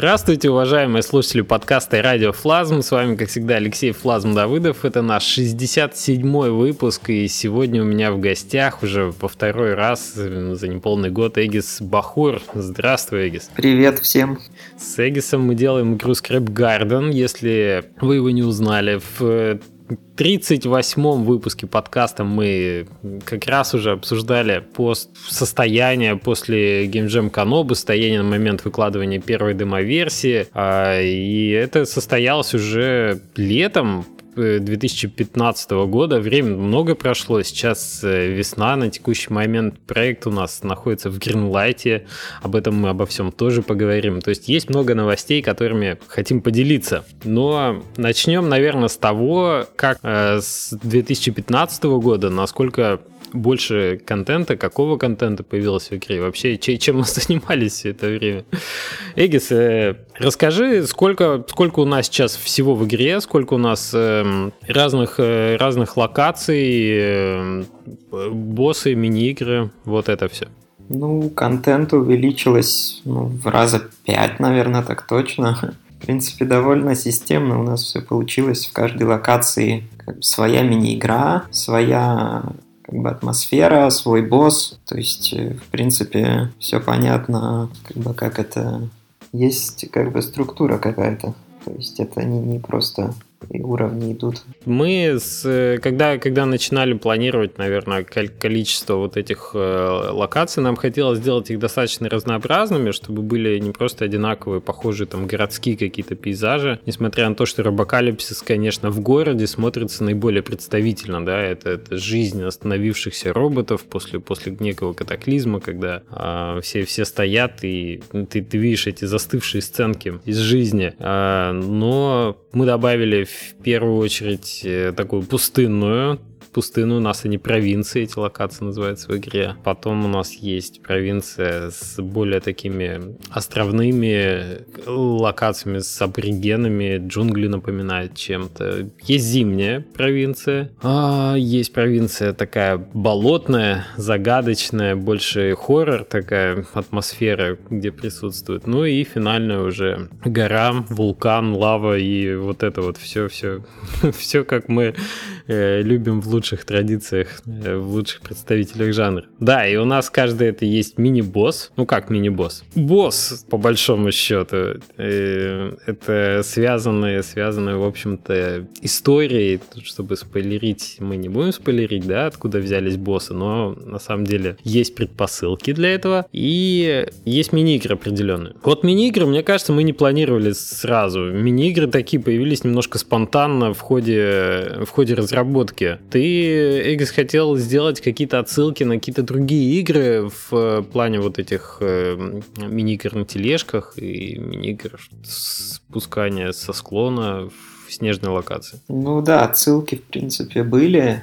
Здравствуйте, уважаемые слушатели подкаста «Радио Флазм». С вами, как всегда, Алексей Флазм Давыдов. Это наш 67-й выпуск, и сегодня у меня в гостях уже во второй раз за неполный год Эгис Бахур. Здравствуй, Эгис. Привет всем. С Эгисом мы делаем игру Scrap Garden. Если вы его не узнали, в 38-м выпуске подкаста мы как раз уже обсуждали состояние после Game Jam Kanobu, состояние на момент выкладывания первой демо-версии, и это состоялось уже летом 2015 года. Времени много прошло, сейчас весна, на текущий момент проект у нас находится в Greenlight, об этом мы обо всем тоже поговорим. То есть есть много новостей, которыми хотим поделиться. Но начнем, наверное, с того, как с 2015 года, насколько больше контента, какого контента появилось в игре, вообще чем мы занимались все это время. Эгис, расскажи, сколько у нас сейчас всего в игре, сколько у нас разных локаций, боссы, мини-игры, вот это все. Ну, контент увеличилось в раза 5, наверное, так точно. В принципе, довольно системно у нас все получилось. В каждой локации своя мини-игра, своя атмосфера, свой босс, то есть, в принципе, все понятно, как это есть, структура какая-то, то есть это не просто и уровни идут. Мы, когда начинали планировать, наверное, количество вот этих локаций, нам хотелось сделать их достаточно разнообразными, чтобы были не просто одинаковые, похожие там городские какие-то пейзажи, несмотря на то, что робокалипсис, конечно, в городе смотрится наиболее представительно, да, это жизнь остановившихся роботов после некого катаклизма, когда все стоят, и ты видишь эти застывшие сценки из жизни, но мы добавили в первую очередь такую пустынную, у нас они провинции, эти локации называются в игре. Потом у нас есть провинция с более такими островными локациями, с аборигенами, джунгли напоминают чем-то. Есть зимняя провинция, есть провинция такая болотная, загадочная, больше хоррор такая атмосфера, где присутствует. Ну и финальная уже гора, вулкан, лава и вот это вот все, все как мы любим в лучших традициях, в лучших представителях жанра. Да, и у нас каждый это есть мини-босс. Ну как мини-босс? Босс, по большому счету. Это связанные, в общем-то, истории. Чтобы спойлерить, мы не будем спойлерить, да, откуда взялись боссы, но на самом деле есть предпосылки для этого, и есть мини-игры определенные. Вот мини-игры, мне кажется, мы не планировали сразу. Мини-игры такие появились немножко спонтанно в ходе разработки. Ты, Эгис, хотел сделать какие-то отсылки на какие-то другие игры в плане вот этих мини-игр на тележках и мини-игр спускания со склона в снежной локации. Ну да, отсылки в принципе были.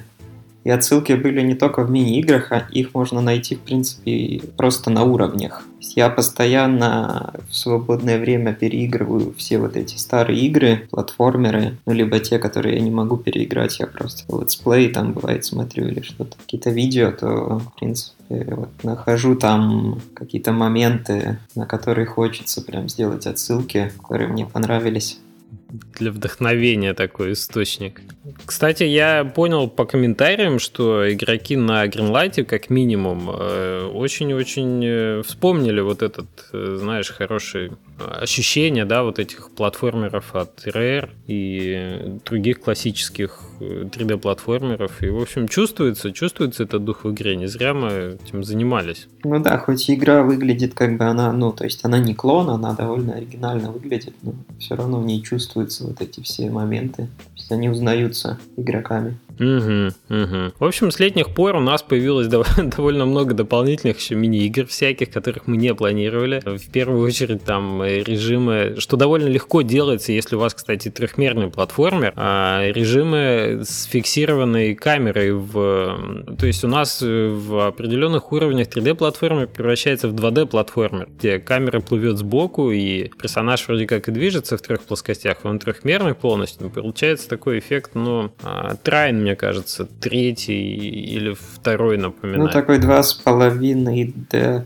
И отсылки были не только в мини-играх, а их можно найти, в принципе, просто на уровнях. Я постоянно в свободное время переигрываю все вот эти старые игры, платформеры, либо те, которые я не могу переиграть, я просто летсплей там бывает смотрю или что-то, какие-то видео, то, в принципе, нахожу там какие-то моменты, на которые хочется прям сделать отсылки, которые мне понравились. Для вдохновения такой источник. Кстати, я понял по комментариям, что игроки на Greenlight, как минимум, очень-очень вспомнили вот этот, знаешь, хорошее ощущение, да, вот этих платформеров от Rare и других классических 3D-платформеров. И, в общем, чувствуется этот дух в игре. Не зря мы этим занимались. Ну да, хоть игра выглядит она, то есть она не клон, она довольно оригинально выглядит, но все равно в ней чувствуются вот эти все моменты. То есть они узнаются игроками. Угу. В общем, с летних пор у нас появилось довольно много дополнительных еще мини-игр всяких, которых мы не планировали. В первую очередь там режимы, что довольно легко делается, если у вас, кстати, трехмерный платформер, режимы с фиксированной камерой. То есть у нас в определенных уровнях 3D-платформер превращается в 2D-платформер, где камера плывет сбоку, и персонаж вроде как и движется в трех плоскостях, он трехмерный полностью, но получается такой эффект, трайный мне кажется, третий или второй напоминает. Ну, такой 2,5D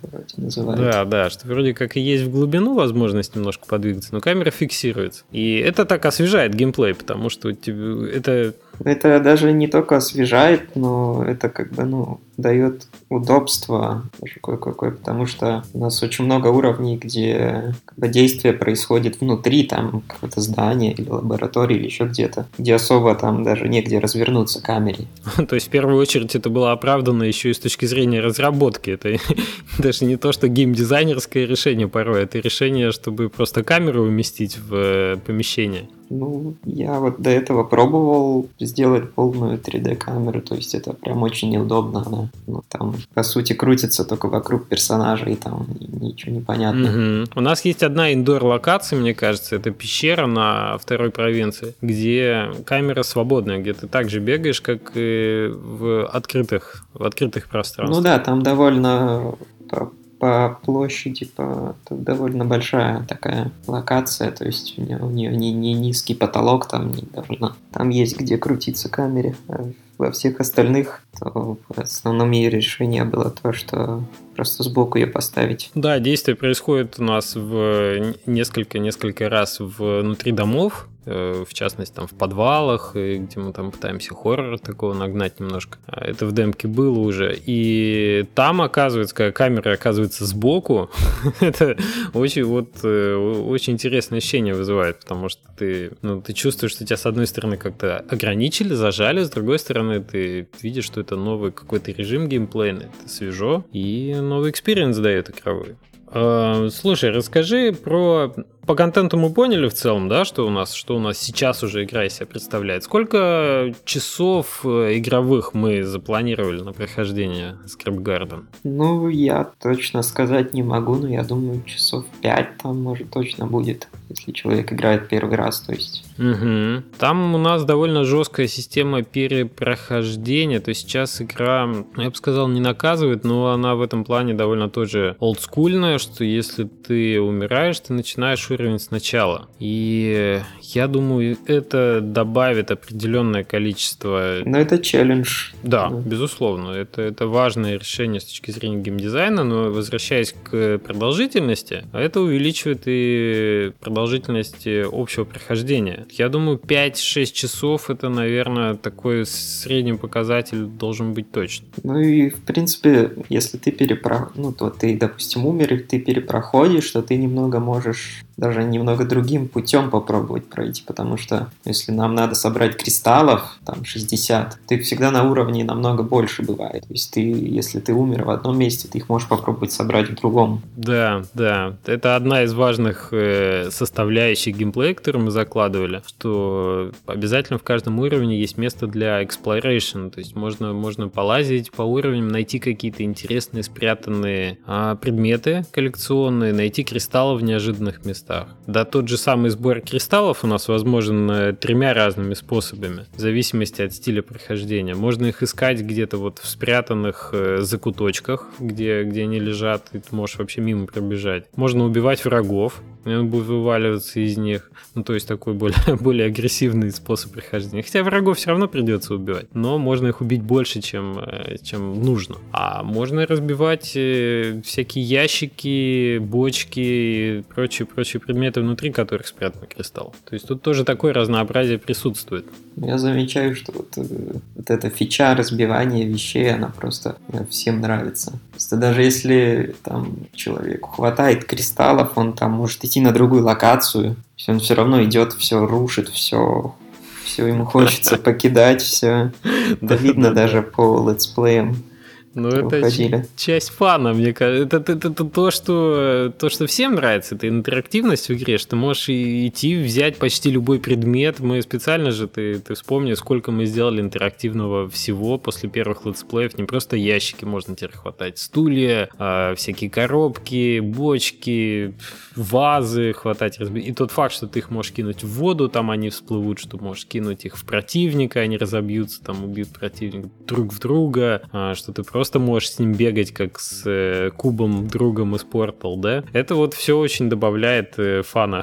вроде называется. Да, да, что вроде как и есть в глубину возможность немножко подвигаться, но камера фиксируется. И это так освежает геймплей, потому что это... Это даже не только освежает, но это как бы, ну, дает удобство кое-какое, потому что у нас очень много уровней, где как бы действие происходит внутри там какого-то здания или лаборатории или еще где-то, где особо там даже негде развернуться камере. То есть в первую очередь это было оправдано еще и с точки зрения разработки. Это даже не то, что геймдизайнерское решение порой, это решение, чтобы просто камеру уместить в помещение. Ну, я вот до этого пробовал сделать полную 3D-камеру, то есть это прям очень неудобно. Она, ну, там, по сути, крутится только вокруг персонажей, там ничего не понятно. Mm-hmm. У нас есть одна индор-локация, мне кажется, это пещера на второй провинции, где камера свободная, где ты так же бегаешь, как и в открытых пространствах. Ну да, там довольно... по площади, довольно большая такая локация, то есть у нее не низкий потолок, там не должно. Там есть где крутиться камере. Во всех остальных, то в основном ее решение было то, что просто сбоку ее поставить. Да, действие происходит у нас в несколько раз внутри домов, в частности, там в подвалах, где мы там пытаемся хоррора такого нагнать немножко. Это в демке было уже. И там, оказывается, когда камера оказывается сбоку, это очень интересное ощущение вызывает, потому что ты чувствуешь, что тебя с одной стороны как-то ограничили, зажали, с другой стороны ты видишь, что это новый какой-то режим геймплейный, это свежо и новый экспириенс дает игровой. Слушай, расскажи про... По контенту мы поняли в целом, да, что у нас сейчас уже игра из себя представляет. Сколько часов игровых мы запланировали на прохождение Scrap Garden? Ну, я точно сказать не могу, но я думаю, часов 5 там, может, точно будет, если человек играет первый раз, то есть. Угу. Там у нас довольно жесткая система перепрохождения, то есть сейчас игра, я бы сказал, не наказывает, но она в этом плане довольно тоже олдскульная, что если ты умираешь, ты начинаешь уровень сначала. И я думаю, это добавит определенное количество... Но это челлендж. Да, безусловно. Это важное решение с точки зрения геймдизайна, но возвращаясь к продолжительности, это увеличивает и продолжительность общего прохождения. Я думаю, 5-6 часов это, наверное, такой средний показатель должен быть точно. Ну и, в принципе, если ты то ты, допустим, умер, и ты перепроходишь, то ты немного можешь... даже немного другим путем попробовать пройти, потому что если нам надо собрать кристаллов, там 60, ты всегда на уровне намного больше бывает. То есть если ты умер в одном месте, ты их можешь попробовать собрать в другом. Да, да. Это одна из важных составляющих геймплея, которую мы закладывали, что обязательно в каждом уровне есть место для exploration, то есть можно полазить по уровням, найти какие-то интересные спрятанные предметы коллекционные, найти кристаллы в неожиданных местах. Да, тот же самый сбор кристаллов у нас возможен 3 разными способами, в зависимости от стиля прохождения. Можно их искать где-то вот в спрятанных закуточках, где они лежат, и ты можешь вообще мимо пробежать. Можно убивать врагов, он будет вываливаться из них. Ну, то есть такой более агрессивный способ прохождения. Хотя врагов все равно придется убивать, но можно их убить больше, чем нужно. А можно разбивать всякие ящики, бочки и прочие предметы, внутри которых спрятан кристалл. То есть тут тоже такое разнообразие присутствует. Я замечаю, что вот эта фича разбивания вещей, она просто всем нравится. Просто даже если там человеку хватает кристаллов, он там может идти на другую локацию, он все равно идет, все рушит, все ему хочется покидать, все. Это видно даже по летсплеям. Ну, это часть фана, мне кажется. Это то, что всем нравится. Это интерактивность в игре, что ты можешь идти, взять почти любой предмет. Мы специально же, ты вспомни, сколько мы сделали интерактивного всего после первых летсплеев. Не просто ящики можно теперь хватать, стулья, всякие коробки, бочки, вазы хватать. И тот факт, что ты их можешь кинуть в воду, там они всплывут, что можешь кинуть их в противника, они разобьются, там убьют противника друг в друга, что ты просто просто можешь с ним бегать, как с кубом, другом из Portal, да? Это вот все очень добавляет фана,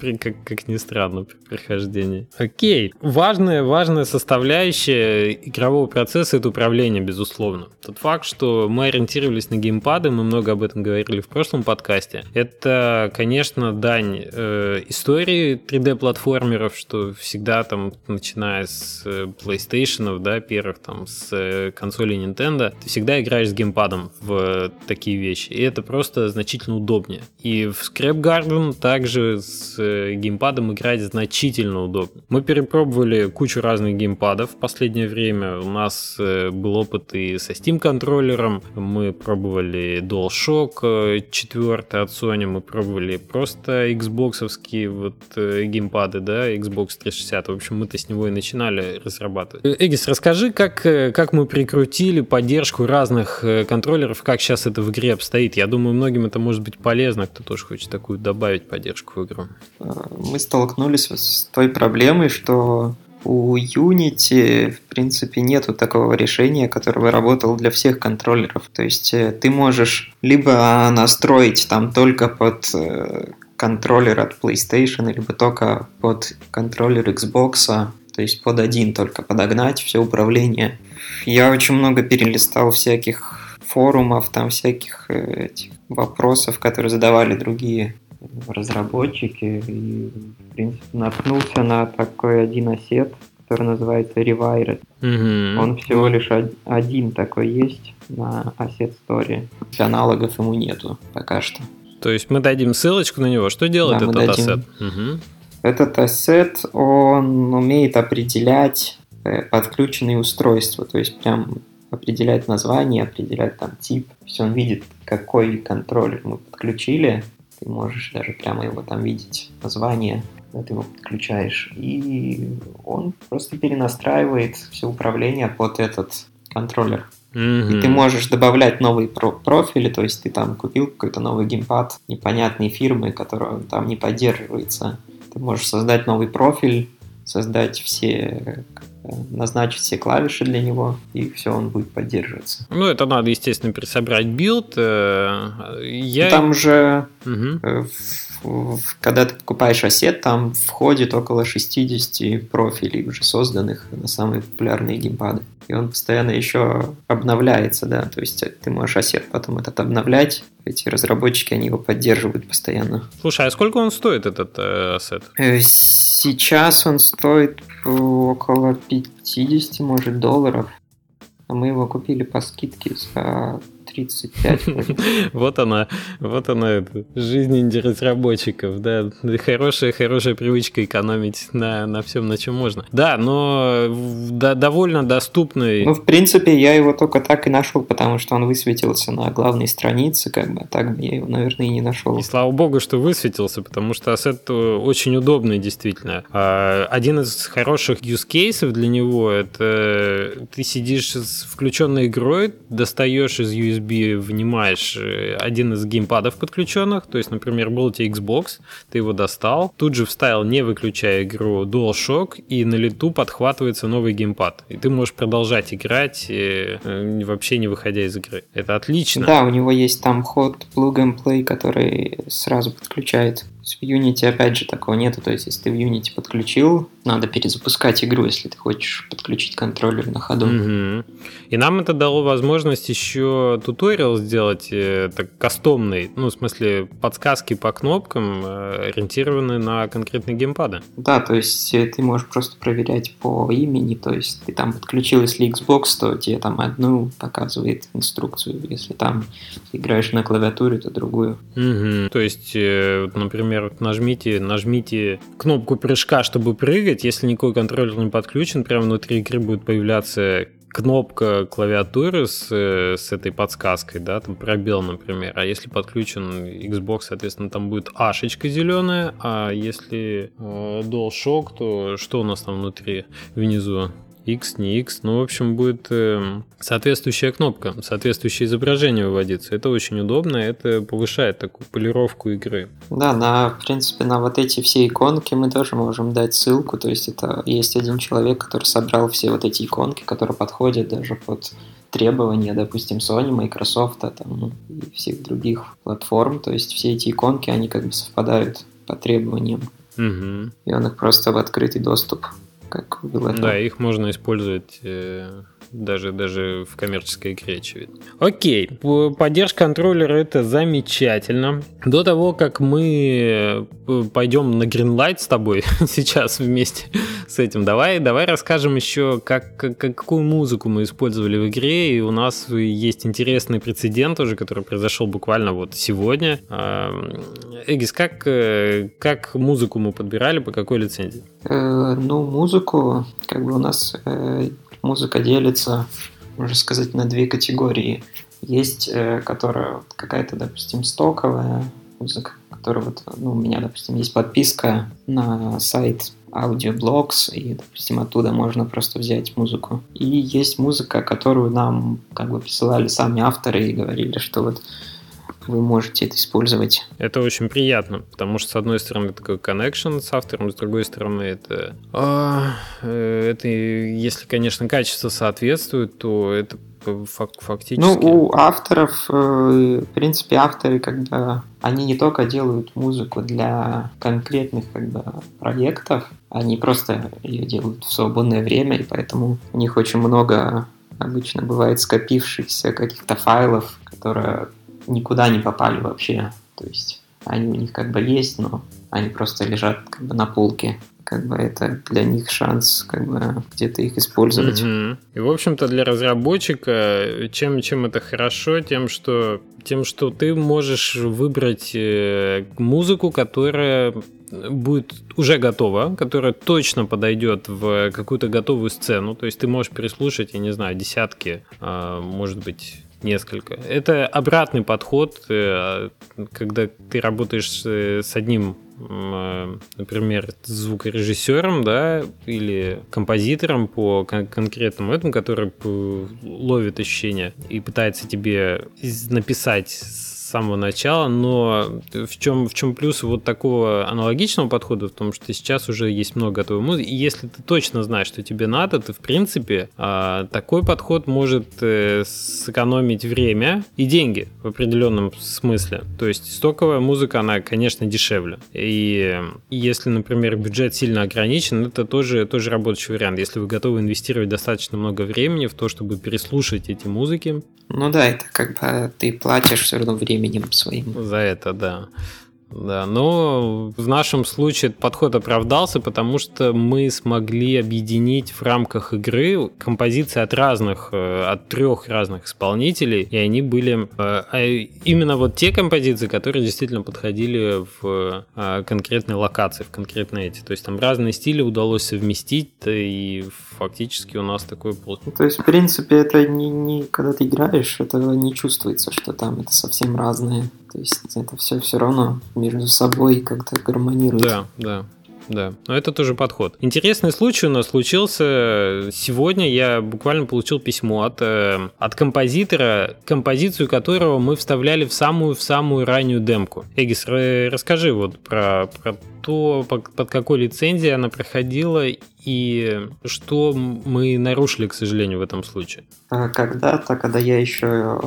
как ни странно, при прохождении. Окей. Важная составляющая игрового процесса — это управление, безусловно. Тот факт, что мы ориентировались на геймпады, мы много об этом говорили в прошлом подкасте, это, конечно, дань истории 3D-платформеров, что всегда там, начиная с PlayStation, да, первых там, с консолей Nintendo, ты всегда играешь с геймпадом в такие вещи, и это просто значительно удобнее. И в Scrap Garden также с геймпадом играть значительно удобнее. Мы перепробовали кучу разных геймпадов в последнее время. У нас был опыт и со Steam контроллером, мы пробовали DualShock 4 от Sony, мы пробовали просто Xbox-овские вот геймпады, да, Xbox 360. В общем, мы-то с него и начинали разрабатывать. Эгис, расскажи, как мы прикрутили поддержку разных контроллеров, как сейчас это в игре обстоит. Я думаю, многим это может быть полезно, кто тоже хочет такую добавить поддержку в игру. Мы столкнулись с той проблемой, что у Unity, в принципе, нету такого решения, которое бы работало для всех контроллеров. То есть ты можешь либо настроить там только под контроллер от PlayStation, либо только под контроллер Xbox, то есть под один только подогнать все управление. Я очень много перелистал всяких форумов, там всяких этих вопросов, которые задавали другие разработчики, и, в принципе, наткнулся на такой один ассет, который называется Reviver. Mm-hmm. Он всего лишь один такой есть на Asset Store. Аналогов ему нету пока что. То есть мы дадим ссылочку на него. Что делает этот ассет? Mm-hmm. Этот ассет, он умеет определять подключенные устройства, то есть прям определять название, определять там тип. То есть он видит, какой контроллер мы подключили. Ты можешь даже прямо его там видеть, название, когда ты его подключаешь. И он просто перенастраивает все управление под этот контроллер. Mm-hmm. И ты можешь добавлять новые профили, то есть ты там купил какой-то новый геймпад непонятной фирмы, которая там не поддерживается. Ты можешь создать новый профиль, назначить все клавиши для него, и все, он будет поддерживаться. Ну, это надо, естественно, пересобрать билд. Там же, когда ты покупаешь ассет, там входит около 60 профилей уже созданных на самые популярные геймпады. И он постоянно еще обновляется, да, то есть ты можешь ассет потом этот обновлять. Эти разработчики, они его поддерживают постоянно. Слушай, а сколько он стоит, этот ассет? Сейчас он стоит около $50, может, а мы его купили по скидке за 35. Вот она, жизнь разработчиков, да, хорошая привычка экономить на всем, на чем можно. Да, но довольно доступный. Ну, в принципе, я его только так и нашел, потому что он высветился на главной странице, как бы, так бы я его, наверное, и не нашел. И слава богу, что высветился, потому что ассет очень удобный, действительно. Один из хороших юзкейсов для него — это ты сидишь с включенной игрой, достаешь из USB, внимаешь один из геймпадов подключенных, то есть, например, был у тебя Xbox, ты его достал, тут же вставил, не выключая игру, DualShock, и на лету подхватывается новый геймпад. И ты можешь продолжать играть, вообще не выходя из игры. Это отлично. Да, у него есть там ход Plug and Play, который сразу подключает. В Unity, опять же, такого нету, то есть, если ты в Unity подключил, надо перезапускать игру, если ты хочешь подключить контроллер на ходу. Mm-hmm. И нам это дало возможность еще туториал сделать так, кастомный, ну, в смысле, подсказки по кнопкам, ориентированные на конкретные геймпады. Да, то есть, ты можешь просто проверять по имени, то есть, ты там подключил, если Xbox, то тебе там одну показывает инструкцию, если там играешь на клавиатуре, то другую. Mm-hmm. То есть, например, нажмите кнопку прыжка, чтобы прыгать. Если никакой контроллер не подключен, прямо внутри игры будет появляться кнопка клавиатуры с этой подсказкой, да, там пробел, например. А если подключен Xbox, соответственно, там будет ашечка зеленая. А если DualShock, то что у нас там внутри, внизу? X, не X, ну, в общем, будет соответствующая кнопка, соответствующее изображение выводиться. Это очень удобно, это повышает такую полировку игры. Да, в принципе, на вот эти все иконки мы тоже можем дать ссылку, то есть это есть один человек, который собрал все вот эти иконки, которые подходят даже под требования, допустим, Sony, Microsoft там, и всех других платформ. То есть все эти иконки, они как бы совпадают по требованиям. Угу. И он их просто в открытый доступ, как было. Да, их можно использовать... Даже в коммерческой игре, очевидно. Окей, поддержка контроллера — это замечательно. До того, как мы пойдем на Greenlight с тобой сейчас вместе с этим, давай расскажем еще, какую музыку мы использовали в игре. И у нас есть интересный прецедент уже, который произошел буквально вот сегодня. Эгис, как музыку мы подбирали, по какой лицензии? Ну, музыку как бы у нас... Музыка делится, можно сказать, на две категории. Есть, которая какая-то, допустим, стоковая музыка, которая вот, ну, у меня, допустим, есть подписка на сайт AudioBlocks, и, допустим, оттуда можно просто взять музыку. И есть музыка, которую нам как бы присылали сами авторы и говорили, что вот вы можете это использовать. Это очень приятно, потому что, с одной стороны, такой коннекшн с автором, с другой стороны, это если, конечно, качество соответствует, то это фактически... Ну, у авторов, в принципе, авторы, когда они не только делают музыку для конкретных как бы проектов, они просто ее делают в свободное время, и поэтому у них очень много обычно бывает скопившихся каких-то файлов, которые... никуда не попали вообще. То есть они у них как бы есть, но они просто лежат как бы на полке. Как бы это для них шанс как бы где-то их использовать. Угу. И, в общем-то, для разработчика чем это хорошо? Тем, что ты можешь выбрать музыку, которая будет уже готова, которая точно подойдет в какую-то готовую сцену. То есть ты можешь переслушать, я не знаю, десятки, может быть... несколько. Это обратный подход, когда ты работаешь с одним, например, звукорежиссером, да, или композитором по конкретному этому, который ловит ощущения и пытается тебе написать с самого начала, но в чем плюс вот такого аналогичного подхода в том, что сейчас уже есть много готовой музыки, и если ты точно знаешь, что тебе надо, ты, в принципе, такой подход может сэкономить время и деньги в определенном смысле. То есть стоковая музыка, она, конечно, дешевле, и если, например, бюджет сильно ограничен, это тоже рабочий вариант, если вы готовы инвестировать достаточно много времени в то, чтобы переслушать эти музыки. Ну да, это когда ты платишь все равно время своим. За это, да. Да, но в нашем случае подход оправдался, потому что мы смогли объединить в рамках игры композиции от трех разных исполнителей, и они были именно вот те композиции, которые действительно подходили в конкретной локации, в конкретные эти. То есть там разные стили удалось совместить, и фактически у нас такой пол. То есть, в принципе, это не когда ты играешь, это не чувствуется, что там это совсем разные. То есть это все равно между собой как-то гармонирует. Да. Но это тоже подход. Интересный случай у нас случился сегодня. Я буквально получил письмо от композитора, композицию которого мы вставляли в самую раннюю демку. Эгис, расскажи вот про то, под какой лицензией она проходила и что мы нарушили, к сожалению, в этом случае. Когда-то, когда я еще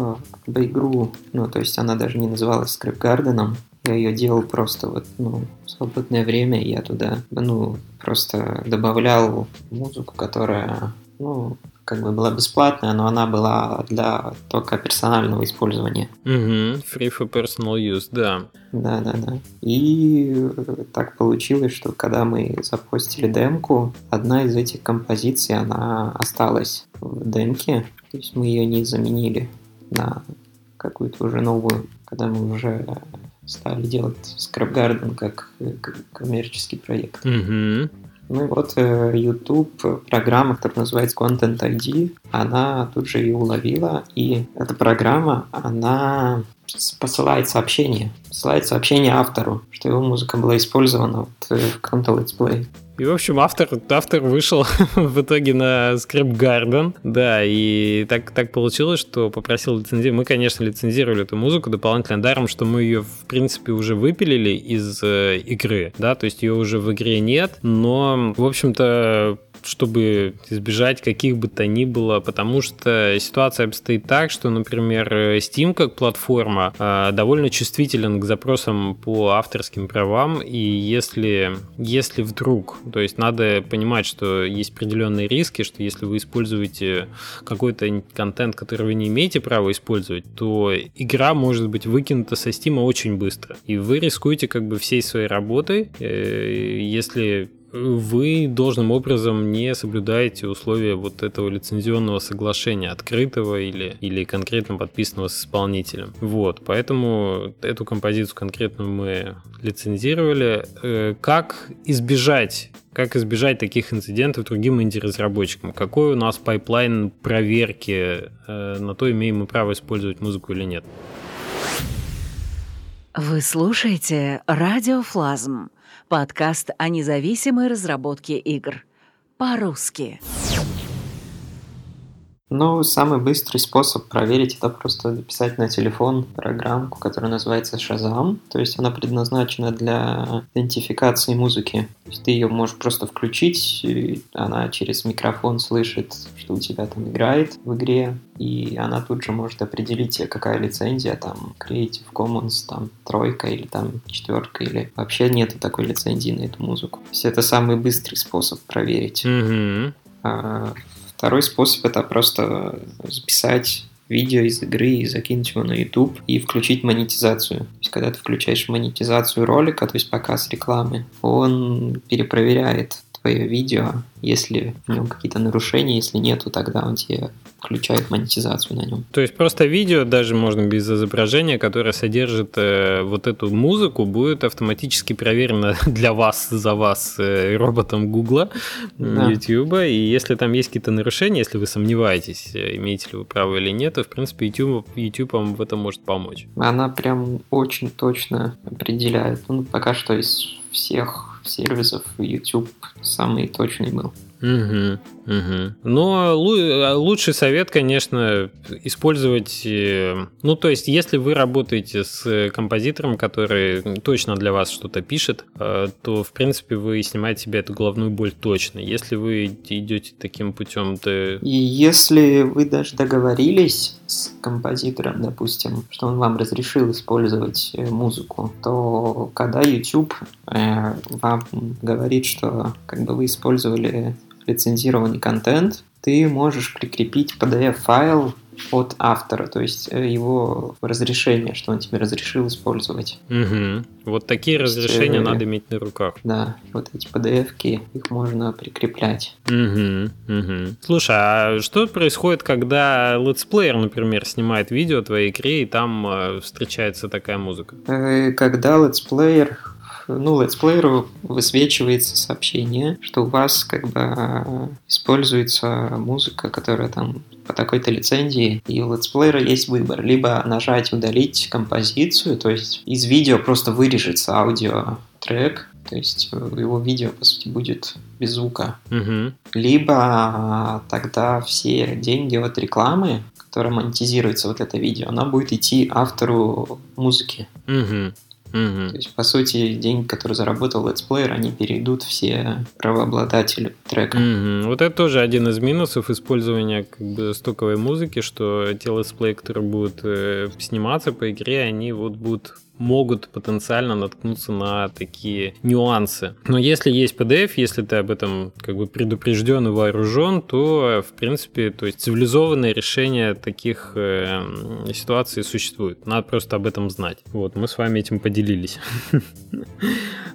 игру, ну, то есть она даже не называлась Scrap Garden, я ее делал просто вот, ну, в свободное время, я туда, ну, просто добавлял музыку, которая, ну, как бы была бесплатная, но она была для только персонального использования. Free for personal use, да. Да. И так получилось, что когда мы запостили демку, одна из этих композиций, она осталась в демке, то есть мы ее не заменили на какую-то уже новую, когда мы уже... стали делать Scrap Garden как коммерческий проект. Mm-hmm. Ну и вот YouTube, программа, которая называется Content ID, она тут же ее уловила, и эта программа, она посылает сообщение автору, что его музыка была использована в каком-то летсплее. И, в общем, автор вышел в итоге на Scrap Garden, да, и так получилось, что попросил лицензировать. Мы, конечно, лицензировали эту музыку дополнительно, даром, что мы ее, в принципе, уже выпилили из игры, да, то есть ее уже в игре нет, но, в общем-то, чтобы избежать каких бы то ни было, потому что ситуация обстоит так, что, например, Steam как платформа довольно чувствителен к запросам по авторским правам, и если вдруг, то есть надо понимать, что есть определенные риски, что если вы используете какой-то контент, который вы не имеете права использовать, то игра может быть выкинута со Steam очень быстро, и вы рискуете как бы всей своей работой, если вы должным образом не соблюдаете условия вот этого лицензионного соглашения, открытого или конкретно подписанного с исполнителем. Вот, поэтому эту композицию конкретно мы лицензировали. Как избежать таких инцидентов другим инди-разработчикам? Какой у нас пайплайн проверки, на то, имеем мы право использовать музыку или нет? Вы слушаете «Радио Флазм». Подкаст о независимой разработке игр. По-русски. Ну, самый быстрый способ проверить — это просто записать на телефон программку, которая называется Shazam. То есть она предназначена для идентификации музыки. То есть ты ее можешь просто включить, и она через микрофон слышит, что у тебя там играет в игре, и она тут же может определить тебе, какая лицензия, там, Creative Commons, там, 3 или там 4, или вообще нету такой лицензии на эту музыку. То есть это самый быстрый способ проверить. Mm-hmm. Второй способ — это просто записать видео из игры и закинуть его на YouTube и включить монетизацию. То есть, когда ты включаешь монетизацию ролика, то есть показ рекламы, он перепроверяет твое видео, если в нем какие-то нарушения, если нету, тогда он тебе включает монетизацию на нем. То есть просто видео, даже можно без изображения, которое содержит вот эту музыку, будет автоматически проверено для вас, за вас роботом Гугла, да. Ютуба, и если там есть какие-то нарушения, если вы сомневаетесь, имеете ли вы право или нет, то в принципе YouTube вам в этом может помочь. Она прям очень точно определяет, пока что из всех сервисов YouTube самый точный был. Угу, угу. Но лучший совет, конечно, использовать... Ну, то есть, если вы работаете с композитором, который точно для вас что-то пишет, то, в принципе, вы снимаете себе эту головную боль точно. Если вы идете таким путем, то... И если вы даже договорились с композитором, допустим, что он вам разрешил использовать музыку, то когда YouTube вам говорит, что как бы вы использовали лицензированный контент, ты можешь прикрепить PDF-файл от автора, то есть его разрешение, что он тебе разрешил использовать. Угу. Вот такие разрешения надо иметь на руках. Да, вот эти PDF-ки, их можно прикреплять. Угу, угу. Слушай, а что происходит, когда летсплеер, например, снимает видео о твоей игре, и там встречается такая музыка? Когда летсплеер... летсплееру высвечивается сообщение, что у вас как бы используется музыка, которая там по такой-то лицензии, и у летсплеера есть выбор. Либо нажать удалить композицию, то есть из видео просто вырежется аудиотрек, то есть его видео, по сути, будет без звука. Угу. Либо тогда все деньги от рекламы, которая монетизируется вот это видео, она будет идти автору музыки. Угу. Угу. То есть, по сути, деньги, которые заработал летсплеер, они перейдут все правообладателю трека. Угу. Вот это тоже один из минусов использования как бы стоковой музыки, что те летсплеи, которые будут сниматься по игре, они вот могут потенциально наткнуться на такие нюансы. Но если есть PDF, если ты об этом как бы предупрежден и вооружен, то, в принципе, то есть цивилизованное решение таких ситуаций существует. Надо просто об этом знать. Вот, мы с вами этим поделились.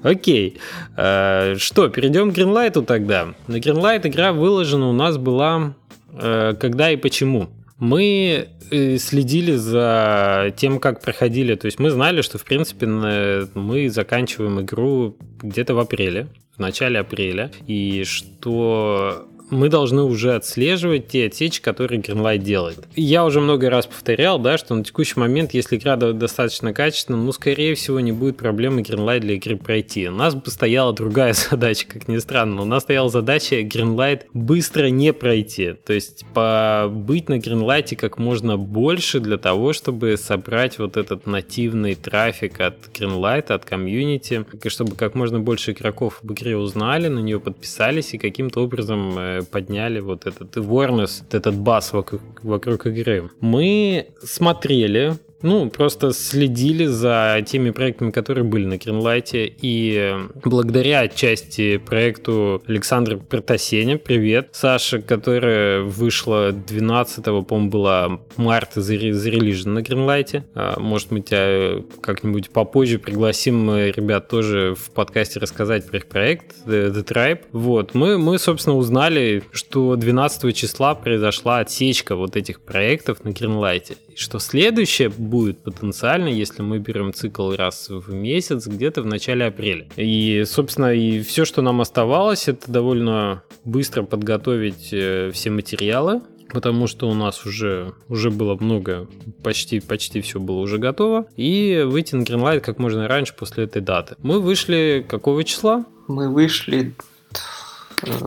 Окей. Что, перейдем к Greenlight'у тогда. На Greenlight игра выложена у нас была «Когда и почему». Мы следили за тем, как проходили. То есть мы знали, что, в принципе, мы заканчиваем игру где-то в апреле, в начале апреля, и что мы должны уже отслеживать те отсечки, которые Greenlight делает. Я уже много раз повторял, да, что на текущий момент, если игра достаточно качественная, ну, скорее всего, не будет проблемы Greenlight для игры пройти. У нас бы стояла другая задача, как ни странно. У нас стояла задача Greenlight быстро не пройти. То есть побыть на Greenlight'е как можно больше для того, чтобы собрать вот этот нативный трафик от Greenlight, от комьюнити, и чтобы как можно больше игроков об игре узнали, на нее подписались и каким-то образом подняли вот этот awareness, вот этот базз вокруг игры. Мы смотрели, ну, просто следили за теми проектами, которые были на Greenlight'е, и благодаря отчасти проекту Александра Протасеня, привет, Саша, которая вышла 12-го, по-моему, была марта, зарелижена на Greenlight'е. Может, мы тебя как-нибудь попозже пригласим, ребят, тоже в подкасте рассказать про их проект The Tribe. Вот, мы собственно, узнали, что 12 числа произошла отсечка вот этих проектов на Greenlight'е, что следующее будет потенциально, если мы берем цикл раз в месяц, где-то в начале апреля. И, собственно, и все, что нам оставалось, это довольно быстро подготовить все материалы, потому что у нас уже было много, почти все было уже готово, и выйти на Greenlight как можно раньше после этой даты. Мы вышли какого числа? Мы вышли...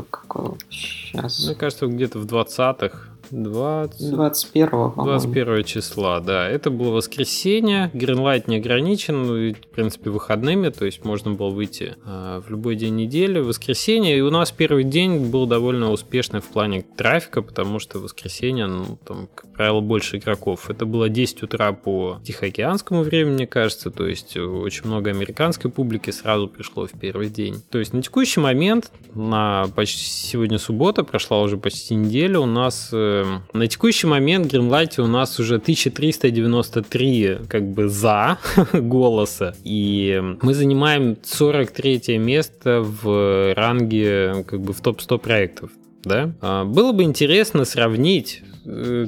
Какого? Сейчас. Мне кажется, где-то в 20-х. 21 числа, да. Это было воскресенье. Greenlight не ограничен, в принципе, выходными, то есть можно было выйти в любой день недели, в воскресенье. И у нас первый день был довольно успешный в плане трафика, потому что в воскресенье, ну, там, как правило, больше игроков. Это было 10 утра по тихоокеанскому времени, мне кажется, то есть очень много американской публики сразу пришло в первый день. То есть на текущий момент, сегодня суббота, прошла уже почти неделя, у нас... На текущий момент в Greenlight'е у нас уже 1393 как бы за голоса, и мы занимаем 43 место в ранге, как бы в топ-100 проектов, да? Было бы интересно сравнить,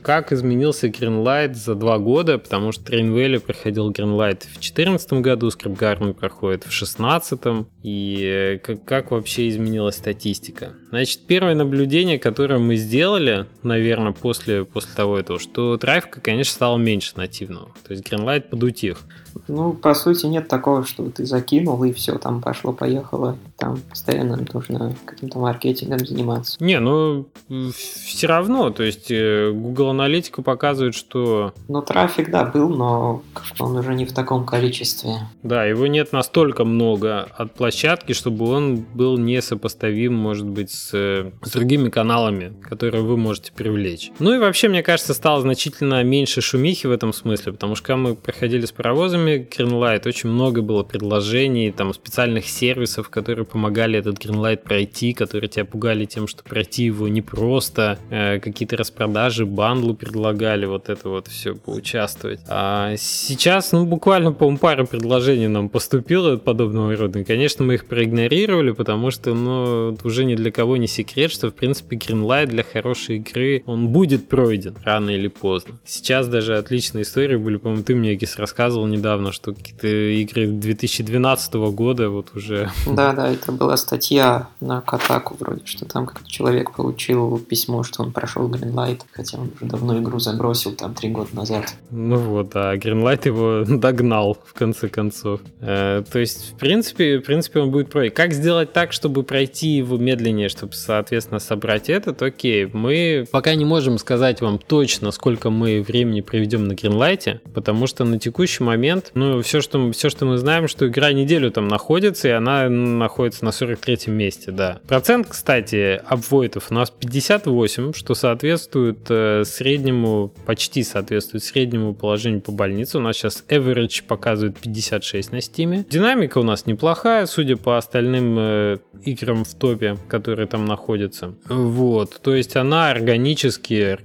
как изменился Greenlight за 2 года, потому что Train Valley проходил Greenlight в 2014 году, Scrap Garden проходит в 2016, и как вообще изменилась статистика. Значит, первое наблюдение, которое мы сделали, наверное, после того, что трафика, конечно, стало меньше нативного, то есть Greenlight подутих. Ну, по сути, нет такого, что ты закинул, и все, там пошло-поехало. Там постоянно нужно каким-то маркетингом заниматься. Не, ну, все равно, то есть Google Analytics показывает, что... Ну, трафик, да, был, но он уже не в таком количестве. Да, его нет настолько много от площадки, чтобы он был несопоставим, может быть, с другими каналами, которые вы можете привлечь. Ну и вообще, мне кажется, стало значительно меньше шумихи в этом смысле, потому что когда мы проходили с паровозами Greenlight, очень много было предложений, там, специальных сервисов, которые помогали этот Greenlight пройти, которые тебя пугали тем, что пройти его непросто, какие-то распродажи, даже бандлу предлагали, вот это вот все, поучаствовать. А сейчас, ну, буквально, по-моему, пара предложений нам поступило от подобного рода. И, конечно, мы их проигнорировали, потому что, ну, уже ни для кого не секрет, что, в принципе, Greenlight для хорошей игры, он будет пройден рано или поздно. Сейчас даже отличные истории были, по-моему, ты мне, Эгис, рассказывал недавно, что какие-то игры 2012 года вот уже... Да, это была статья на Катаку вроде, что там как-то человек получил письмо, что он прошел Greenlight, хотя он уже давно игру забросил, там, 3 года назад. Ну вот, а Greenlight его догнал, в конце концов. То есть, в принципе, он будет пройти. Как сделать так, чтобы пройти его медленнее, чтобы, соответственно, собрать этот? Окей, мы пока не можем сказать вам точно, сколько мы времени проведем на Greenlight'е, потому что на текущий момент, ну, все, что мы знаем, что игра неделю там находится, и она находится на 43-м месте, да. Процент, кстати, апвойтов у нас 58, что соответствует среднему, почти соответствует среднему положению по больнице. У нас сейчас average показывает 56 на Steam. Динамика у нас неплохая, судя по остальным играм в топе, которые там находятся. Вот, то есть она органически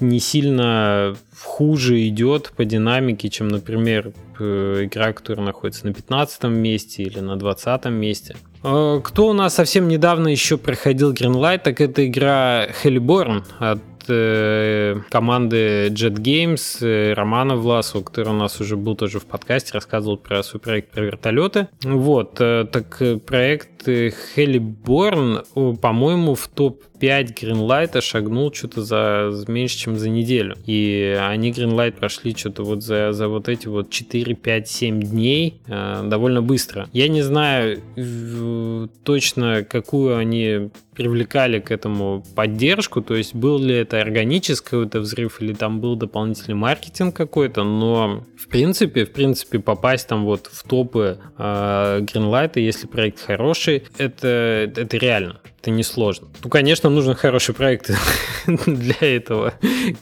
не сильно хуже идет по динамике, чем, например, игра, которая находится на 15 месте или на 20 месте. Кто у нас совсем недавно еще проходил Greenlight, так это игра Heliborn от команды Jet Games, Романа Власова, который у нас уже был тоже в подкасте, рассказывал про свой проект про вертолеты. Вот, так проект Heliborn, по-моему, в топ-5 Greenlight шагнул что-то за меньше, чем за неделю. И они Greenlight прошли что-то вот за вот эти вот 4, 5, 7 дней довольно быстро. Я не знаю точно, какую они привлекали к этому поддержку, то есть был ли это органический какой-то взрыв или там был дополнительный маркетинг какой-то, но в принципе попасть там вот в топы Greenlight, если проект хороший, это реально. Это несложно. Ну, конечно, нужен хороший проект для этого,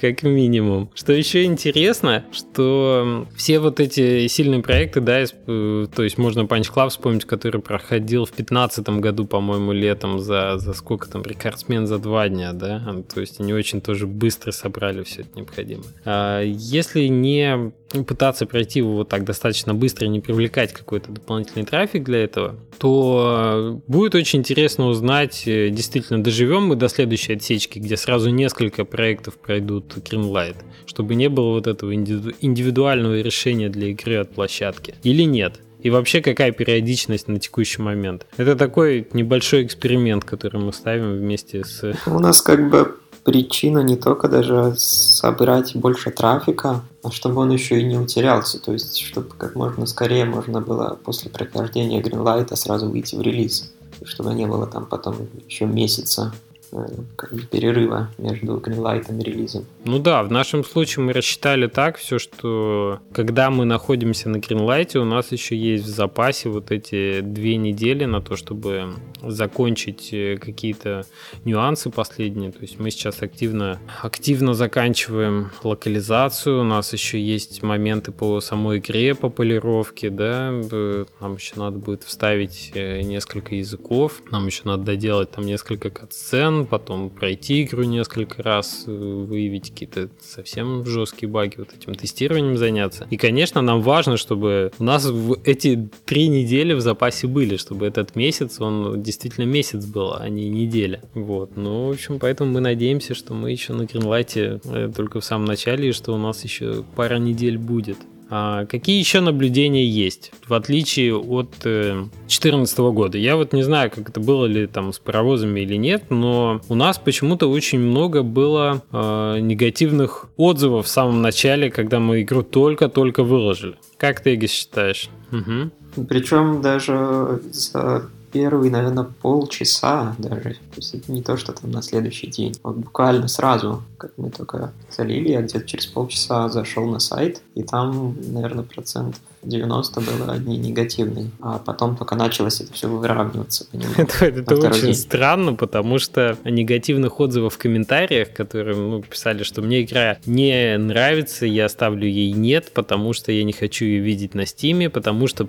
как минимум. Что еще интересно, что все вот эти сильные проекты, да, то есть можно Punch Club вспомнить, который проходил в 2015 году, по-моему, летом за сколько там, рекордсмен за 2 дня, да, то есть они очень тоже быстро собрали все это необходимое. А если не пытаться пройти его вот так достаточно быстро и не привлекать какой-то дополнительный трафик для этого, то будет очень интересно узнать, действительно доживем мы до следующей отсечки, где сразу несколько проектов пройдут Greenlight, чтобы не было вот этого индивидуального решения для игры от площадки, или нет. И вообще, какая периодичность на текущий момент. Это такой небольшой эксперимент, который мы ставим вместе с... У нас как бы причина не только даже собрать больше трафика, а чтобы он еще и не утерялся, то есть чтобы как можно скорее можно было после прохождения Greenlight сразу выйти в релиз, чтобы не было там потом еще месяца как бы перерыва между Greenlight и релизом. Ну да, в нашем случае мы рассчитали так все, что когда мы находимся на Greenlight, у нас еще есть в запасе вот эти 2 недели на то, чтобы закончить какие-то нюансы последние. То есть мы сейчас активно заканчиваем локализацию, у нас еще есть моменты по самой игре, по полировке, да, нам еще надо будет вставить несколько языков, нам еще надо доделать там несколько кат-сцен, потом пройти игру несколько раз, выявить какие-то совсем жесткие баги, вот этим тестированием заняться. И, конечно, нам важно, чтобы у нас эти 3 недели в запасе были, чтобы этот месяц, он действительно месяц был, а не неделя. Вот. Ну, в общем, поэтому мы надеемся, что мы еще на Гринлайте только в самом начале, и что у нас еще пара недель будет. Какие еще наблюдения есть, в отличие от 2014 года? Я вот не знаю, как это было ли там с паровозами или нет, но у нас почему-то очень много было негативных отзывов в самом начале, когда мы игру только-только выложили. Как ты, Эгис, считаешь? Угу. Причем даже за первые, наверное, полчаса даже. То есть это не то, что там на следующий день. Вот буквально сразу, как мы только залили, я где-то через полчаса зашел на сайт, и там, наверное, 90% было одни негативные. А потом только началось это все выравниваться. Это очень странно, потому что негативных отзывов в комментариях, которые писали, что мне игра не нравится, я ставлю ей нет, потому что я не хочу ее видеть на Стиме, потому что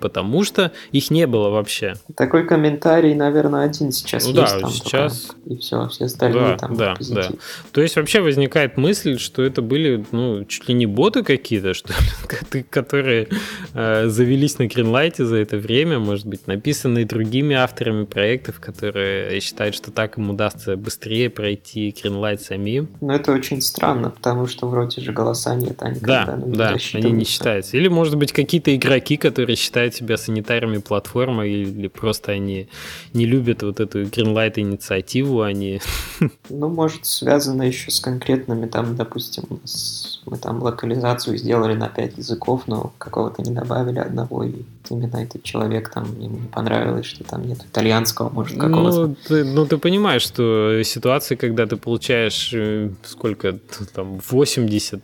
их не было вообще. Такой комментарий, наверное, один сейчас есть. Да, сейчас. И все остальные там позитивные. То есть вообще возникает мысль, что это были чуть ли не боты какие-то, что ли, которые завелись на Greenlight за это время, может быть, написанные другими авторами проектов, которые считают, что так им удастся быстрее пройти Greenlight самим. Но это очень странно, потому что вроде же голоса нет, они они не считаются. Или, может быть, какие-то игроки, которые считают себя санитарами платформы, или просто они не любят вот эту Greenlight-инициативу, они... может, связано еще с конкретными, там, допустим, мы там локализацию сделали на 5 языков, но какого-то не добавили одного, и именно этот человек там ему не понравилось, что там нет итальянского, может, какого-то. Ты понимаешь, что ситуации, когда ты получаешь 80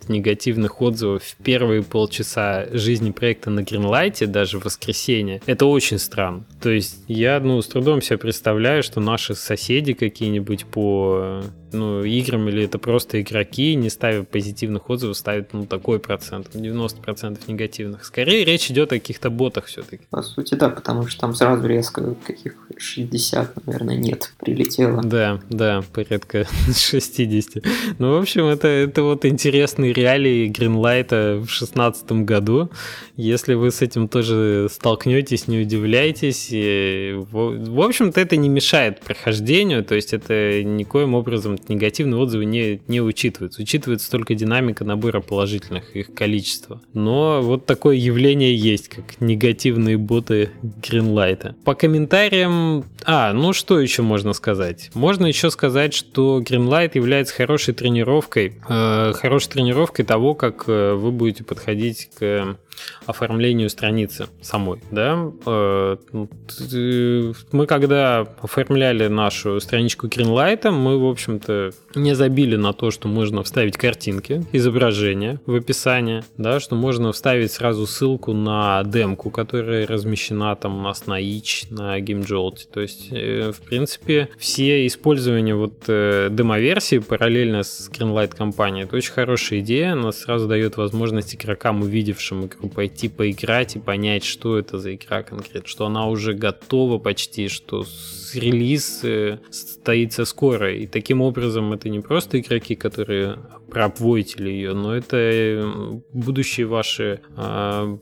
негативных отзывов в первые полчаса жизни проекта на Greenlight, даже в воскресенье, это очень странно. То есть я, с трудом себе представляю, что наши соседи какие-нибудь по играм, или это просто игроки, не ставя позитивных отзывов, ставят такой процент, 90% негативных. Скорее речь идет о каких-то ботах все-таки. По сути, да, потому что там сразу резко каких 60, наверное, нет, прилетело. Да, да, порядка 60. Ну, в общем, это вот интересные реалии Greenlight'а в 2016 году. Если вы с этим тоже столкнетесь, не удивляйтесь. В общем-то, это не мешает прохождению, то есть это никоим образом негативные отзывы не учитываются. Учитывается только динамика набора положительных, их количество. Но вот такое явление есть, как негативные боты Greenlight'а. По комментариям... ну что еще можно сказать? Можно еще сказать, что Greenlight является хорошей тренировкой того, как вы будете подходить к оформлению страницы самой, да? Мы когда оформляли нашу страничку Greenlight, мы, в общем-то, не забили на то, что можно вставить картинки, изображения в описание, да, что можно вставить сразу ссылку на демку, которая размещена там у нас на itch, на GameJolt. То есть, в принципе, все использования вот демо-версии параллельно с Greenlight компанией, это очень хорошая идея, она сразу дает возможность игрокам, увидевшим игру, пойти поиграть и понять, что это за игра конкретно, что она уже готова почти, что релиз состоится скоро. И таким образом это не просто игроки, которые проапвойтили ее, но это будущие ваши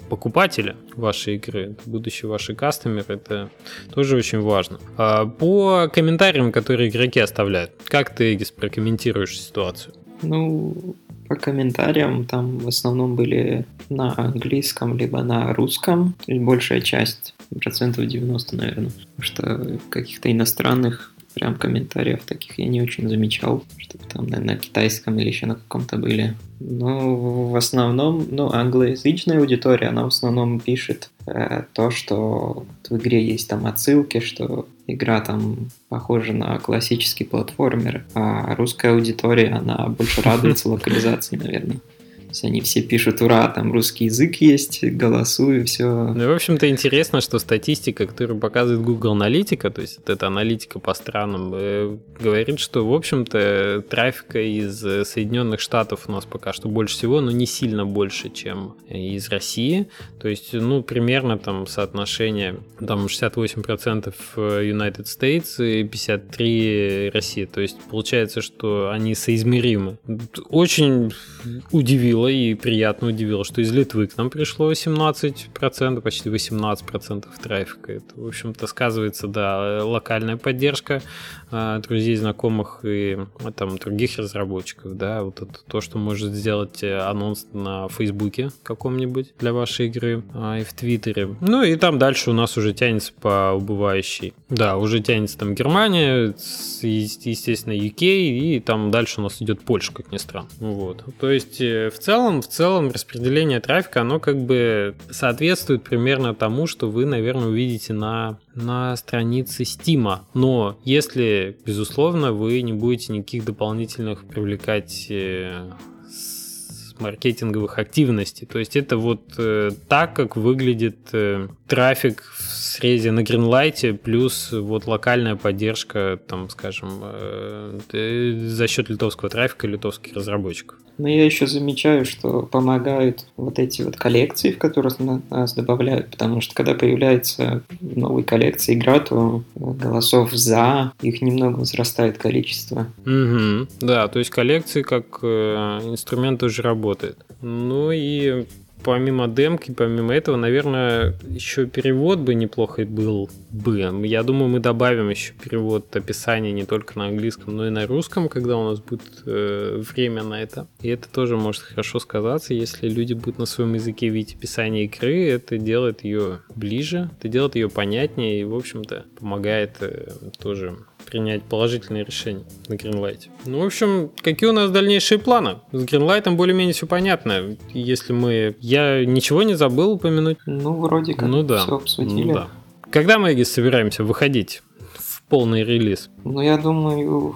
покупатели вашей игры, будущие ваши кастомеры, это тоже очень важно. По комментариям, которые игроки оставляют, как ты, Эгис, прокомментируешь ситуацию? Ну, по комментариям там в основном были на английском, либо на русском, и большая часть, 90%, наверное, потому что каких-то иностранных прям комментариев таких я не очень замечал, чтобы там на китайском или еще на каком-то были. Ну, в основном, англоязычная аудитория, она в основном пишет то, что в игре есть там отсылки, что игра там похожа на классический платформер, а русская аудитория, она больше радуется локализации, наверное. Они все пишут: ура, там русский язык есть, голосую, все. Ну и, в общем-то, интересно, что статистика, которую показывает Google Analytics, то есть это аналитика по странам, говорит, что, в общем-то, трафика из Соединенных Штатов у нас пока что больше всего, но не сильно больше, чем из России. То есть, примерно там соотношение, там 68% United States и 53% России. То есть, получается, что они соизмеримы. Очень удивило и приятно удивило, что из Литвы к нам пришло 17%, почти 18% трафика. Это, в общем-то, сказывается, да, локальная поддержка друзей, знакомых и там других разработчиков, да, вот это то, что может сделать анонс на Фейсбуке каком-нибудь для вашей игры и в Твиттере. Ну и там дальше у нас уже тянется по убывающей. Да, уже тянется там Германия, естественно, UK, и там дальше у нас идет Польша, как ни странно. Вот. То есть в целом распределение трафика, оно как бы соответствует примерно тому, что вы, наверное, увидите на странице Steam. Но если, безусловно, вы не будете никаких дополнительных привлекать маркетинговых активностей. То есть это вот так, как выглядит трафик в срезе на Greenlight'е, плюс вот локальная поддержка, там, скажем, за счет литовского трафика, литовских разработчиков. Но я еще замечаю, что помогают вот эти вот коллекции, в которых нас добавляют, потому что когда появляется в новой коллекции игра, то голосов за их немного возрастает количество. Угу. Да, то есть коллекции как инструмент уже работает. Ну и помимо демки, помимо этого, наверное, еще перевод бы неплохо был бы. Я думаю, мы добавим еще перевод описания не только на английском, но и на русском, когда у нас будет время на это. И это тоже может хорошо сказаться, если люди будут на своем языке видеть описание игры, это делает ее ближе, это делает ее понятнее и, в общем-то, помогает тоже принять положительные решения на Greenlight. Ну, в общем, какие у нас дальнейшие планы? С Greenlight'ом более-менее все понятно. Если мы... Я ничего не забыл упомянуть? Ну, вроде как. Ну, да. Все обсудили. Ну, да. Когда мы, Эгис, собираемся выходить в полный релиз? Ну, я думаю,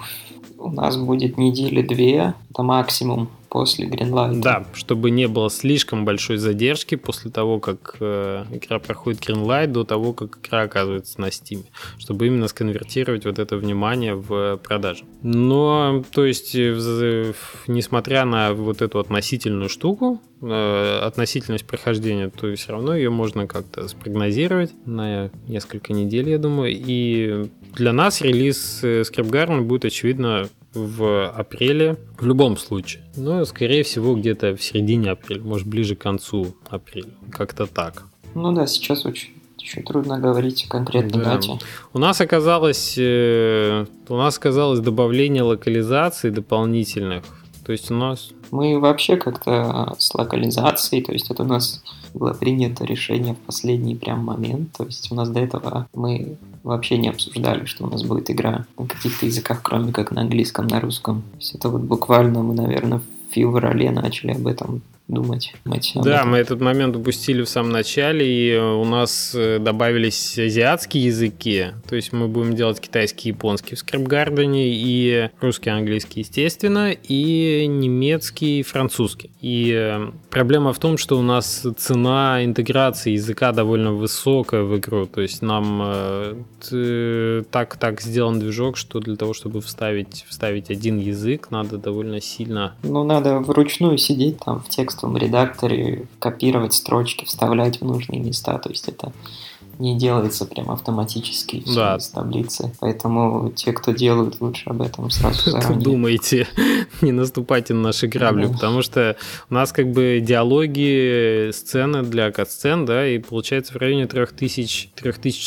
у нас будет недели 2, это максимум. после Greenlight. Да, чтобы не было слишком большой задержки после того, как игра проходит Greenlight, до того, как игра оказывается на Steam, чтобы именно сконвертировать вот это внимание в продажи. Но, то есть, несмотря на вот эту относительную штуку, относительность прохождения, то все равно ее можно как-то спрогнозировать на несколько недель, я думаю. И для нас релиз Scrap Garden будет, очевидно, в апреле в любом случае. Но, скорее всего, где-то в середине апреля, может, ближе к концу апреля. Как-то так. Ну да, сейчас очень еще трудно говорить о конкретной дате. У нас оказалось добавление локализаций дополнительных. То есть у нас... Мы вообще как-то с локализацией, то есть это у нас было принято решение в последний прям момент, то есть у нас до этого мы вообще не обсуждали, что у нас будет игра на каких-то языках, кроме как на английском, на русском. То есть это вот буквально мы, наверное, в феврале начали об этом думать. Мы этот момент упустили в самом начале, и у нас добавились азиатские языки, то есть мы будем делать китайский и японский в Scrap Garden, и русский, английский, естественно, и немецкий, и французский. И проблема в том, что у нас цена интеграции языка довольно высокая в игру, то есть нам так сделан движок, что для того, чтобы вставить один язык, надо довольно сильно... Ну, надо вручную сидеть там в текст в редакторе, копировать строчки, вставлять в нужные места, то есть это не делается прям автоматически из таблицы, поэтому те, кто делают, лучше об этом сразу заранее. Думайте, не наступайте на наши грабли, потому что у нас как бы диалоги, сцены для катсцен, да, и получается в районе 3000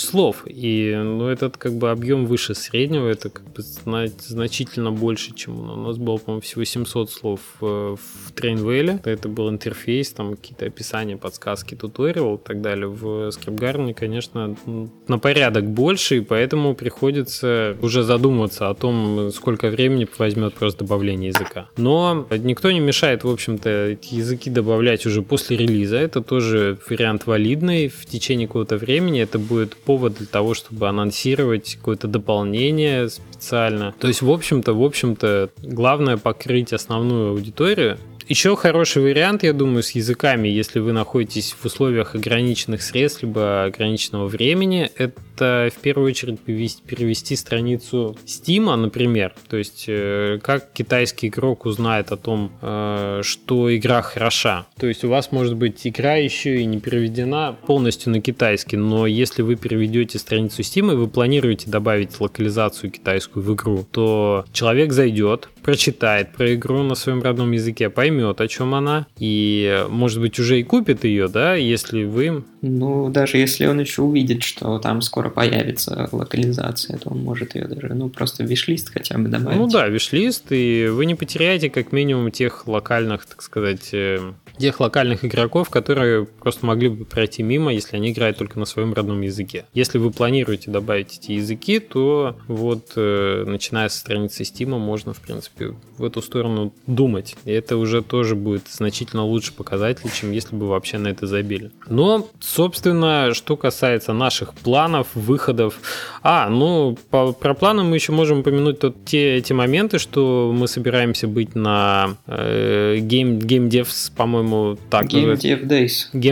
слов, и, ну, этот как бы объем выше среднего, это как бы значительно больше, чем у нас было, по-моему, всего 700 слов в Трейнвейле, это был интерфейс, там какие-то описания, подсказки, туториал и так далее. В Scrap Garden, конечно, на порядок больше, и поэтому приходится уже задумываться о том, сколько времени возьмет просто добавление языка. Но никто не мешает, в общем-то, эти языки добавлять уже после релиза. Это тоже вариант валидный. В течение какого-то времени это будет повод для того, чтобы анонсировать какое-то дополнение специально. То есть, в общем-то, главное покрыть основную аудиторию. Еще хороший вариант, я думаю, с языками, если вы находитесь в условиях ограниченных средств либо ограниченного времени, это в первую очередь перевести страницу Steam, например. То есть как китайский игрок узнает о том, что игра хороша. То есть у вас может быть игра еще и не переведена полностью на китайский, но если вы переведете страницу Steam и вы планируете добавить локализацию китайскую в игру, то человек зайдет, прочитает про игру на своем родном языке, поймет, о чем она, и, может быть, уже и купит ее, да, если вы... Ну, даже если он еще увидит, что там скоро появится локализация, то он может ее даже, просто в виш-лист хотя бы добавить. Ну да, виш-лист, и вы не потеряете как минимум тех локальных, так сказать, игроков, которые просто могли бы пройти мимо, если они играют только на своем родном языке. Если вы планируете добавить эти языки, то вот, начиная со страницы Steam, можно, в принципе, в эту сторону думать. И это уже тоже будет значительно лучше показатель, чем если бы вообще на это забили. Но, собственно, что касается наших планов, выходов... про планы мы еще можем упомянуть эти моменты, что мы собираемся быть на Game Devs, по-моему, так называется. Game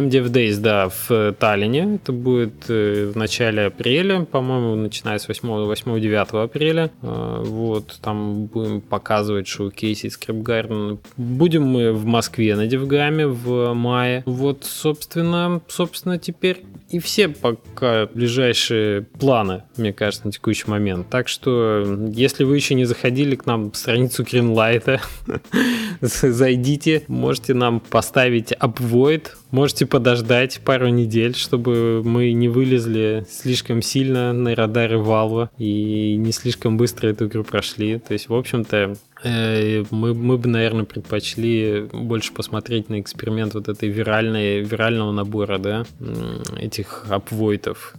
Dev Days, да, в Таллине. Это будет в начале апреля, по-моему, начиная с 8-9 апреля. Вот, там будем показывать шоу-кейсы Scrap Garden. Будем мы в Москве на Девгаме в мае. Вот, собственно, теперь и все пока ближайшие планы, мне кажется, на текущий момент. Так что, если вы еще не заходили к нам в страницу Greenlight, зайдите, можете нам поставить апвойд, можете подождать пару недель, чтобы мы не вылезли слишком сильно на радары Valve и не слишком быстро эту игру прошли. То есть, в общем-то, мы бы, наверное, предпочли больше посмотреть на эксперимент вот этой вирального набора, да, этих апвойтов.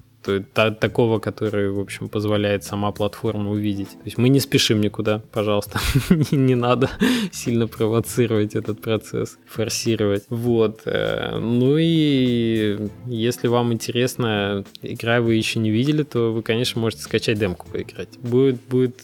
такого, который, в общем, позволяет сама платформа увидеть. То есть мы не спешим никуда, пожалуйста. Не надо сильно провоцировать этот процесс, форсировать. Вот. Ну и если вам интересно, игра вы еще не видели, то вы, конечно, можете скачать демку, поиграть. Будет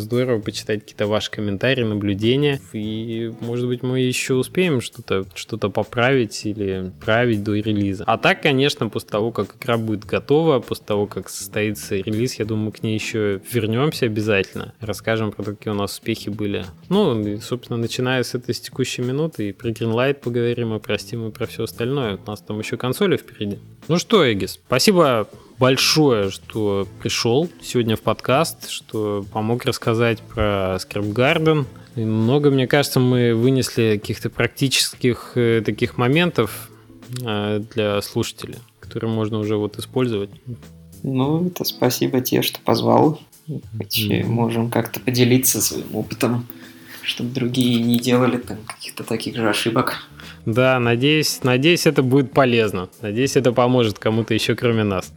здорово почитать какие-то ваши комментарии, наблюдения. И, может быть, мы еще успеем что-то поправить или править до релиза. А так, конечно, после того, как игра будет готова, после того, как состоится релиз, я думаю, к ней еще вернемся обязательно. Расскажем про то, какие у нас успехи были. Ну, и, собственно, начиная с этой с текущей минуты, и про Greenlight поговорим, и про Steam, и про все остальное. У нас там еще консоли впереди. Ну что, Эгис, спасибо большое, что пришел сегодня в подкаст, что помог рассказать про Scrap Garden. И много, мне кажется, мы вынесли каких-то практических таких моментов для слушателей, которые можно уже вот использовать. Ну, это спасибо тебе, что позвал. Можем как-то поделиться своим опытом, чтобы другие не делали там каких-то таких же ошибок. Да, надеюсь, это будет полезно. Надеюсь, это поможет кому-то еще, кроме нас.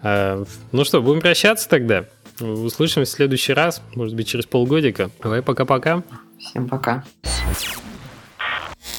Ну что, будем прощаться тогда. Услышимся в следующий раз, может быть, через полгодика. Давай, пока-пока. Всем пока.